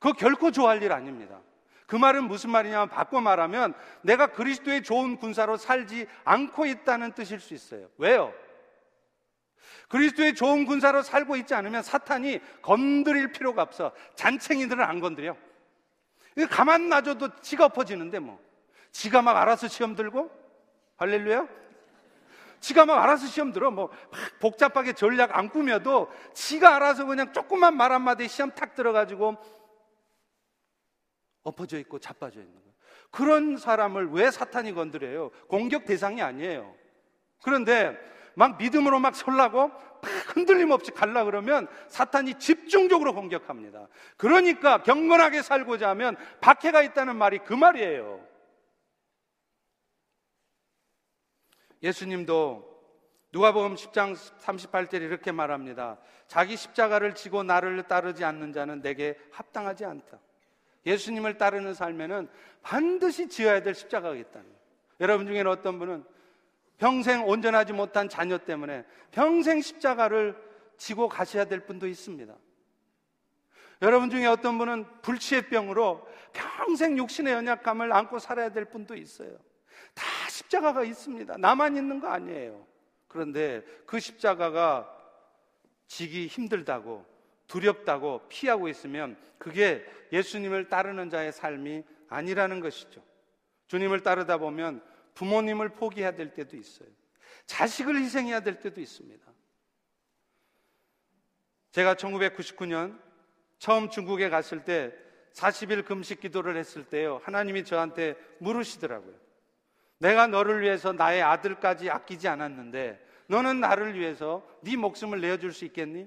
그거 결코 좋아할 일 아닙니다. 그 말은 무슨 말이냐면, 바꿔 말하면 내가 그리스도의 좋은 군사로 살지 않고 있다는 뜻일 수 있어요. 왜요? 그리스도의 좋은 군사로 살고 있지 않으면 사탄이 건드릴 필요가 없어. 잔챙이들은 안 건드려. 가만 놔줘도 지가 엎어지는데 뭐. 지가 막 알아서 시험 들고, 할렐루야? 지가 막 알아서 시험 들어. 뭐 막 복잡하게 전략 안 꾸며도 지가 알아서 그냥 조그만 말 한마디에 시험 탁 들어가지고 엎어져 있고 자빠져 있는 거예요. 그런 사람을 왜 사탄이 건드려요? 공격 대상이 아니에요. 그런데 막 믿음으로 막 설라고 막 흔들림 없이 갈라 그러면 사탄이 집중적으로 공격합니다. 그러니까 경건하게 살고자 하면 박해가 있다는 말이 그 말이에요. 예수님도 누가복음 10장 38절에 이렇게 말합니다. 자기 십자가를 지고 나를 따르지 않는 자는 내게 합당하지 않다. 예수님을 따르는 삶에는 반드시 지어야 될 십자가가 있다는 거예요. 여러분 중에는 어떤 분은 평생 온전하지 못한 자녀 때문에 평생 십자가를 지고 가셔야 될 분도 있습니다. 여러분 중에 어떤 분은 불치의 병으로 평생 육신의 연약함을 안고 살아야 될 분도 있어요. 다 십자가가 있습니다. 나만 있는 거 아니에요. 그런데 그 십자가가 지기 힘들다고, 두렵다고 피하고 있으면 그게 예수님을 따르는 자의 삶이 아니라는 것이죠. 주님을 따르다 보면 부모님을 포기해야 될 때도 있어요. 자식을 희생해야 될 때도 있습니다. 제가 1999년 처음 중국에 갔을 때 40일 금식 기도를 했을 때요, 하나님이 저한테 물으시더라고요. 내가 너를 위해서 나의 아들까지 아끼지 않았는데 너는 나를 위해서 네 목숨을 내어줄 수 있겠니?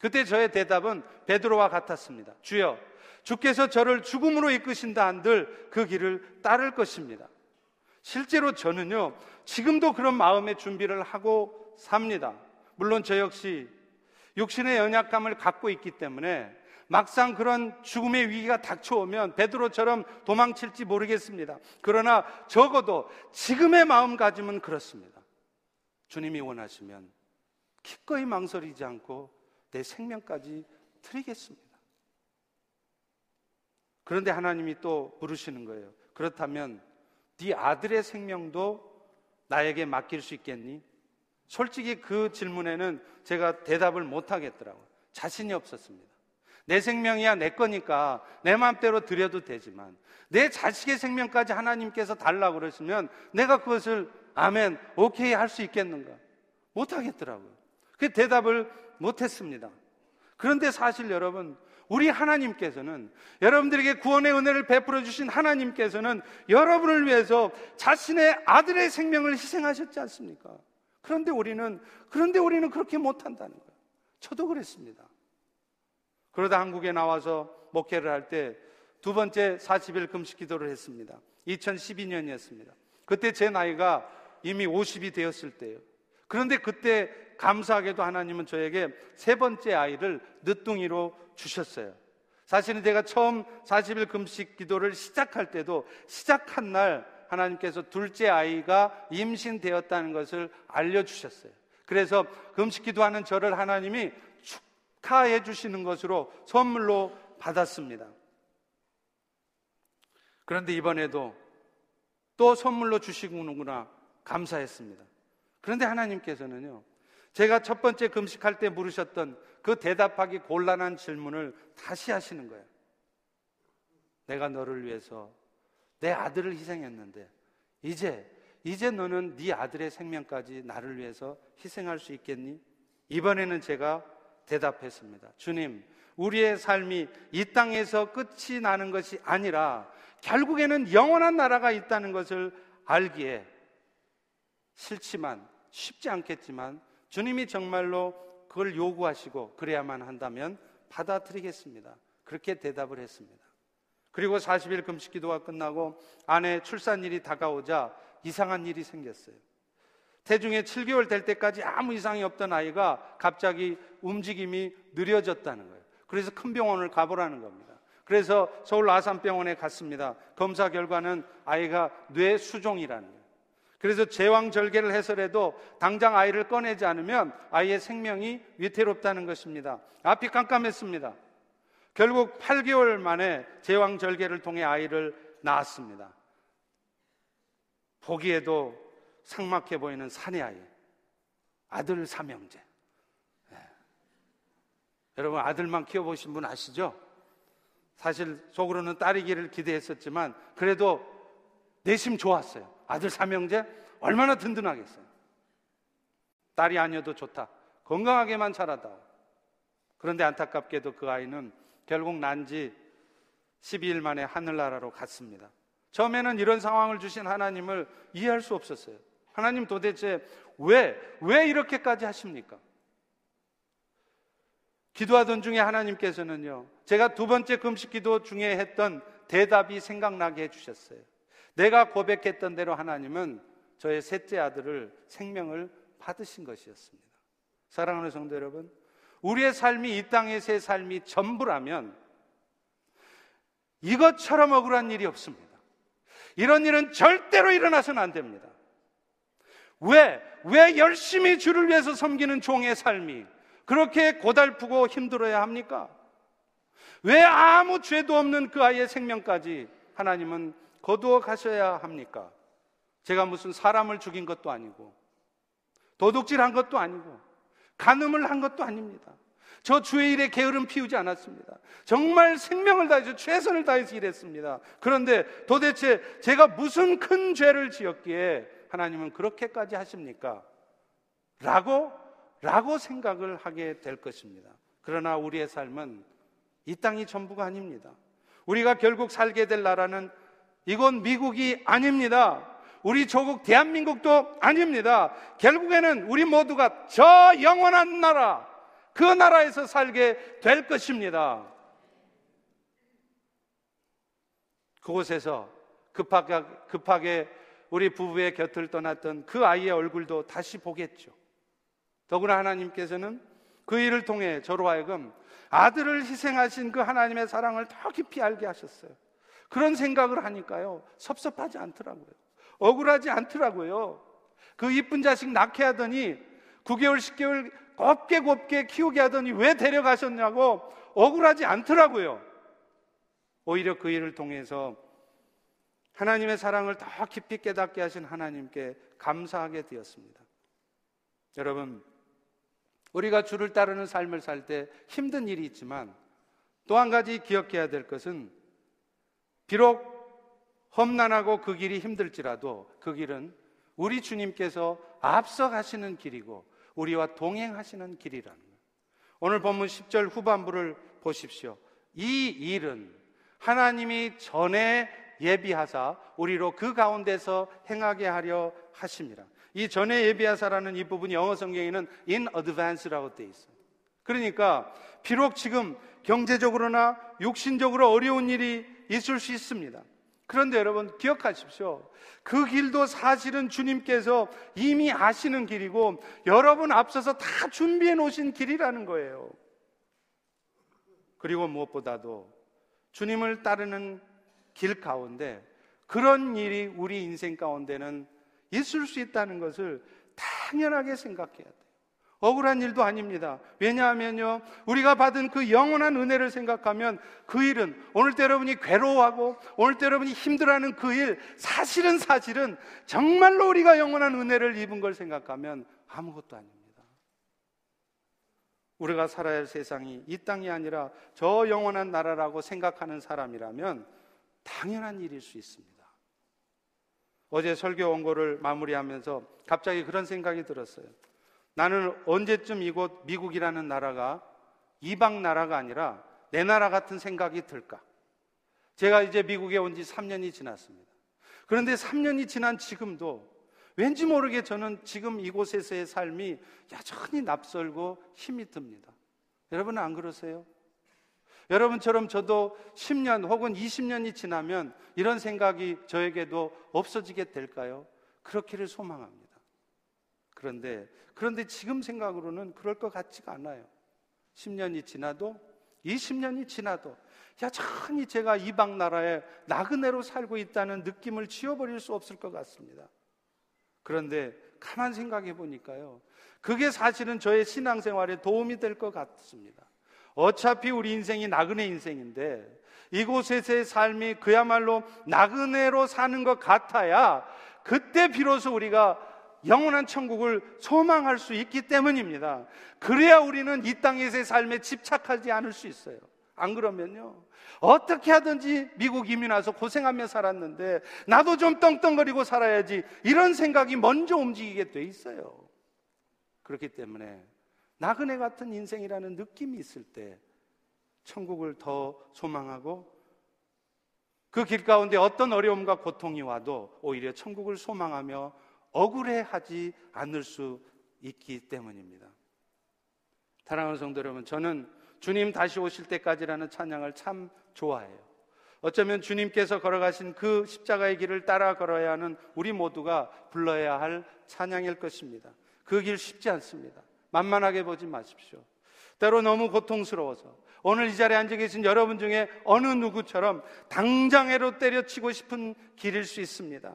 그때 저의 대답은 베드로와 같았습니다. 주여, 주께서 저를 죽음으로 이끄신다 한들 그 길을 따를 것입니다. 실제로 저는요, 지금도 그런 마음의 준비를 하고 삽니다. 물론 저 역시 육신의 연약함을 갖고 있기 때문에 막상 그런 죽음의 위기가 닥쳐오면 베드로처럼 도망칠지 모르겠습니다. 그러나 적어도 지금의 마음가짐은 그렇습니다. 주님이 원하시면 기꺼이 망설이지 않고 내 생명까지 드리겠습니다. 그런데 하나님이 또 부르시는 거예요. 그렇다면 네 아들의 생명도 나에게 맡길 수 있겠니? 솔직히 그 질문에는 제가 대답을 못하겠더라고요. 자신이 없었습니다. 내 생명이야 내 거니까 내 마음대로 드려도 되지만 내 자식의 생명까지 하나님께서 달라고 그러시면 내가 그것을 아멘, 오케이 할 수 있겠는가? 못하겠더라고요. 그 대답을 못했습니다. 그런데 사실 여러분, 우리 하나님께서는, 여러분들에게 구원의 은혜를 베풀어 주신 하나님께서는 여러분을 위해서 자신의 아들의 생명을 희생하셨지 않습니까? 그런데 우리는 그렇게 못한다는 거예요. 저도 그랬습니다. 그러다 한국에 나와서 목회를 할 때 두 번째 40일 금식 기도를 했습니다. 2012년이었습니다. 그때 제 나이가 이미 50이 되었을 때예요. 그런데 그때 감사하게도 하나님은 저에게 세 번째 아이를 늦둥이로 주셨어요. 사실은 제가 처음 40일 금식 기도를 시작할 때도 시작한 날 하나님께서 둘째 아이가 임신되었다는 것을 알려주셨어요. 그래서 금식 기도하는 저를 하나님이 축하해 주시는 것으로 선물로 받았습니다. 그런데 이번에도 또 선물로 주시는구나 감사했습니다. 그런데 하나님께서는요, 제가 첫 번째 금식할 때 물으셨던 그 대답하기 곤란한 질문을 다시 하시는 거예요. 내가 너를 위해서 내 아들을 희생했는데 이제 너는 네 아들의 생명까지 나를 위해서 희생할 수 있겠니? 이번에는 제가 대답했습니다. 주님, 우리의 삶이 이 땅에서 끝이 나는 것이 아니라 결국에는 영원한 나라가 있다는 것을 알기에 싫지만, 쉽지 않겠지만 주님이 정말로 그걸 요구하시고 그래야만 한다면 받아들이겠습니다. 그렇게 대답을 했습니다. 그리고 40일 금식기도가 끝나고 아내 출산일이 다가오자 이상한 일이 생겼어요. 태중에 7개월 될 때까지 아무 이상이 없던 아이가 갑자기 움직임이 느려졌다는 거예요. 그래서 큰 병원을 가보라는 겁니다. 그래서 서울 아산병원에 갔습니다. 검사 결과는 아이가 뇌수종이라는 거예요. 그래서 제왕절개를 해서라도 당장 아이를 꺼내지 않으면 아이의 생명이 위태롭다는 것입니다. 앞이 깜깜했습니다. 결국 8개월 만에 제왕절개를 통해 아이를 낳았습니다. 보기에도 삭막해 보이는 산의 아이, 아들 삼형제. 네. 여러분, 아들만 키워보신 분 아시죠? 사실 속으로는 딸이기를 기대했었지만 그래도 내심 좋았어요. 아들 삼형제 얼마나 든든하겠어요. 딸이 아니어도 좋다, 건강하게만 자라다. 그런데 안타깝게도 그 아이는 결국 난 지 12일 만에 하늘나라로 갔습니다. 처음에는 이런 상황을 주신 하나님을 이해할 수 없었어요. 하나님, 도대체 왜 이렇게까지 하십니까? 기도하던 중에 하나님께서는요, 제가 두 번째 금식기도 중에 했던 대답이 생각나게 해주셨어요. 내가 고백했던 대로 하나님은 저의 셋째 아들을, 생명을 받으신 것이었습니다. 사랑하는 성도 여러분, 우리의 삶이 이 땅에서의 삶이 전부라면 이것처럼 억울한 일이 없습니다. 이런 일은 절대로 일어나서는 안 됩니다. 왜 열심히 주를 위해서 섬기는 종의 삶이 그렇게 고달프고 힘들어야 합니까? 왜 아무 죄도 없는 그 아이의 생명까지 하나님은 거두어 가셔야 합니까? 제가 무슨 사람을 죽인 것도 아니고 도둑질한 것도 아니고 간음을 한 것도 아닙니다. 저 주의 일에 게으름 피우지 않았습니다. 정말 생명을 다해서, 최선을 다해서 일했습니다. 그런데 도대체 제가 무슨 큰 죄를 지었기에 하나님은 그렇게까지 하십니까? 라고 생각을 하게 될 것입니다. 그러나 우리의 삶은 이 땅이 전부가 아닙니다. 우리가 결국 살게 될 나라는, 이건 미국이 아닙니다. 우리 조국 대한민국도 아닙니다. 결국에는 우리 모두가 저 영원한 나라, 그 나라에서 살게 될 것입니다. 그곳에서 급하게 우리 부부의 곁을 떠났던 그 아이의 얼굴도 다시 보겠죠. 더구나 하나님께서는 그 일을 통해 저로 하여금 아들을 희생하신 그 하나님의 사랑을 더 깊이 알게 하셨어요. 그런 생각을 하니까요, 섭섭하지 않더라고요. 억울하지 않더라고요. 그 이쁜 자식 낳게 하더니 9개월, 10개월 곱게 키우게 하더니 왜 데려가셨냐고 억울하지 않더라고요. 오히려 그 일을 통해서 하나님의 사랑을 더 깊이 깨닫게 하신 하나님께 감사하게 되었습니다. 여러분, 우리가 주를 따르는 삶을 살 때 힘든 일이 있지만 또 한 가지 기억해야 될 것은, 비록 험난하고 그 길이 힘들지라도 그 길은 우리 주님께서 앞서 가시는 길이고 우리와 동행하시는 길이라는 거예요. 오늘 본문 10절 후반부를 보십시오. 이 일은 하나님이 전에 예비하사 우리로 그 가운데서 행하게 하려 하심이라. 이 전에 예비하사라는 이 부분이 영어 성경에는 in advance라고 되어 있어요. 그러니까 비록 지금 경제적으로나 육신적으로 어려운 일이 있을 수 있습니다. 그런데 여러분, 기억하십시오. 그 길도 사실은 주님께서 이미 아시는 길이고 여러분 앞서서 다 준비해 놓으신 길이라는 거예요. 그리고 무엇보다도 주님을 따르는 길 가운데 그런 일이 우리 인생 가운데는 있을 수 있다는 것을 당연하게 생각해야 돼요. 억울한 일도 아닙니다. 왜냐하면요, 우리가 받은 그 영원한 은혜를 생각하면 그 일은, 오늘도 여러분이 괴로워하고 오늘도 여러분이 힘들어하는 그 일, 사실은 정말로 우리가 영원한 은혜를 입은 걸 생각하면 아무것도 아닙니다. 우리가 살아야 할 세상이 이 땅이 아니라 저 영원한 나라라고 생각하는 사람이라면 당연한 일일 수 있습니다. 어제 설교 원고를 마무리하면서 갑자기 그런 생각이 들었어요. 나는 언제쯤 이곳 미국이라는 나라가 이방 나라가 아니라 내 나라 같은 생각이 들까? 제가 이제 미국에 온 지 3년이 지났습니다. 그런데 3년이 지난 지금도 왠지 모르게 저는 지금 이곳에서의 삶이 여전히 낯설고 힘이 듭니다. 여러분은 안 그러세요? 여러분처럼 저도 10년 혹은 20년이 지나면 이런 생각이 저에게도 없어지게 될까요? 그렇기를 소망합니다. 그런데 지금 생각으로는 그럴 것 같지가 않아요. 10년이 지나도 20년이 지나도 여전히 제가 이방 나라에 나그네로 살고 있다는 느낌을 지워버릴 수 없을 것 같습니다. 그런데 가만 생각해 보니까요, 그게 사실은 저의 신앙생활에 도움이 될 것 같습니다. 어차피 우리 인생이 나그네 인생인데 이곳에서의 삶이 그야말로 나그네로 사는 것 같아야 그때 비로소 우리가 영원한 천국을 소망할 수 있기 때문입니다. 그래야 우리는 이 땅에서의 삶에 집착하지 않을 수 있어요. 안 그러면요, 어떻게 하든지 미국 이민 와서 고생하며 살았는데 나도 좀 떵떵거리고 살아야지, 이런 생각이 먼저 움직이게 돼 있어요. 그렇기 때문에 나그네 같은 인생이라는 느낌이 있을 때 천국을 더 소망하고, 그 길 가운데 어떤 어려움과 고통이 와도 오히려 천국을 소망하며 억울해하지 않을 수 있기 때문입니다. 사랑하는 성도 여러분, 저는 주님 다시 오실 때까지라는 찬양을 참 좋아해요. 어쩌면 주님께서 걸어가신 그 십자가의 길을 따라 걸어야 하는 우리 모두가 불러야 할 찬양일 것입니다. 그 길 쉽지 않습니다. 만만하게 보지 마십시오. 때로 너무 고통스러워서 오늘 이 자리에 앉아 계신 여러분 중에 어느 누구처럼 당장으로 때려치고 싶은 길일 수 있습니다.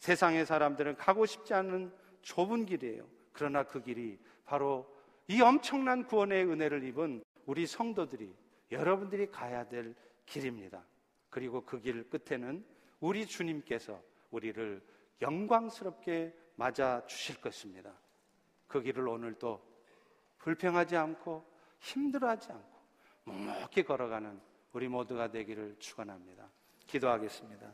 세상의 사람들은 가고 싶지 않은 좁은 길이에요. 그러나 그 길이 바로 이 엄청난 구원의 은혜를 입은 우리 성도들이, 여러분들이 가야 될 길입니다. 그리고 그 길 끝에는 우리 주님께서 우리를 영광스럽게 맞아 주실 것입니다. 그 길을 오늘도 불평하지 않고 힘들어하지 않고 묵묵히 걸어가는 우리 모두가 되기를 축원합니다. 기도하겠습니다.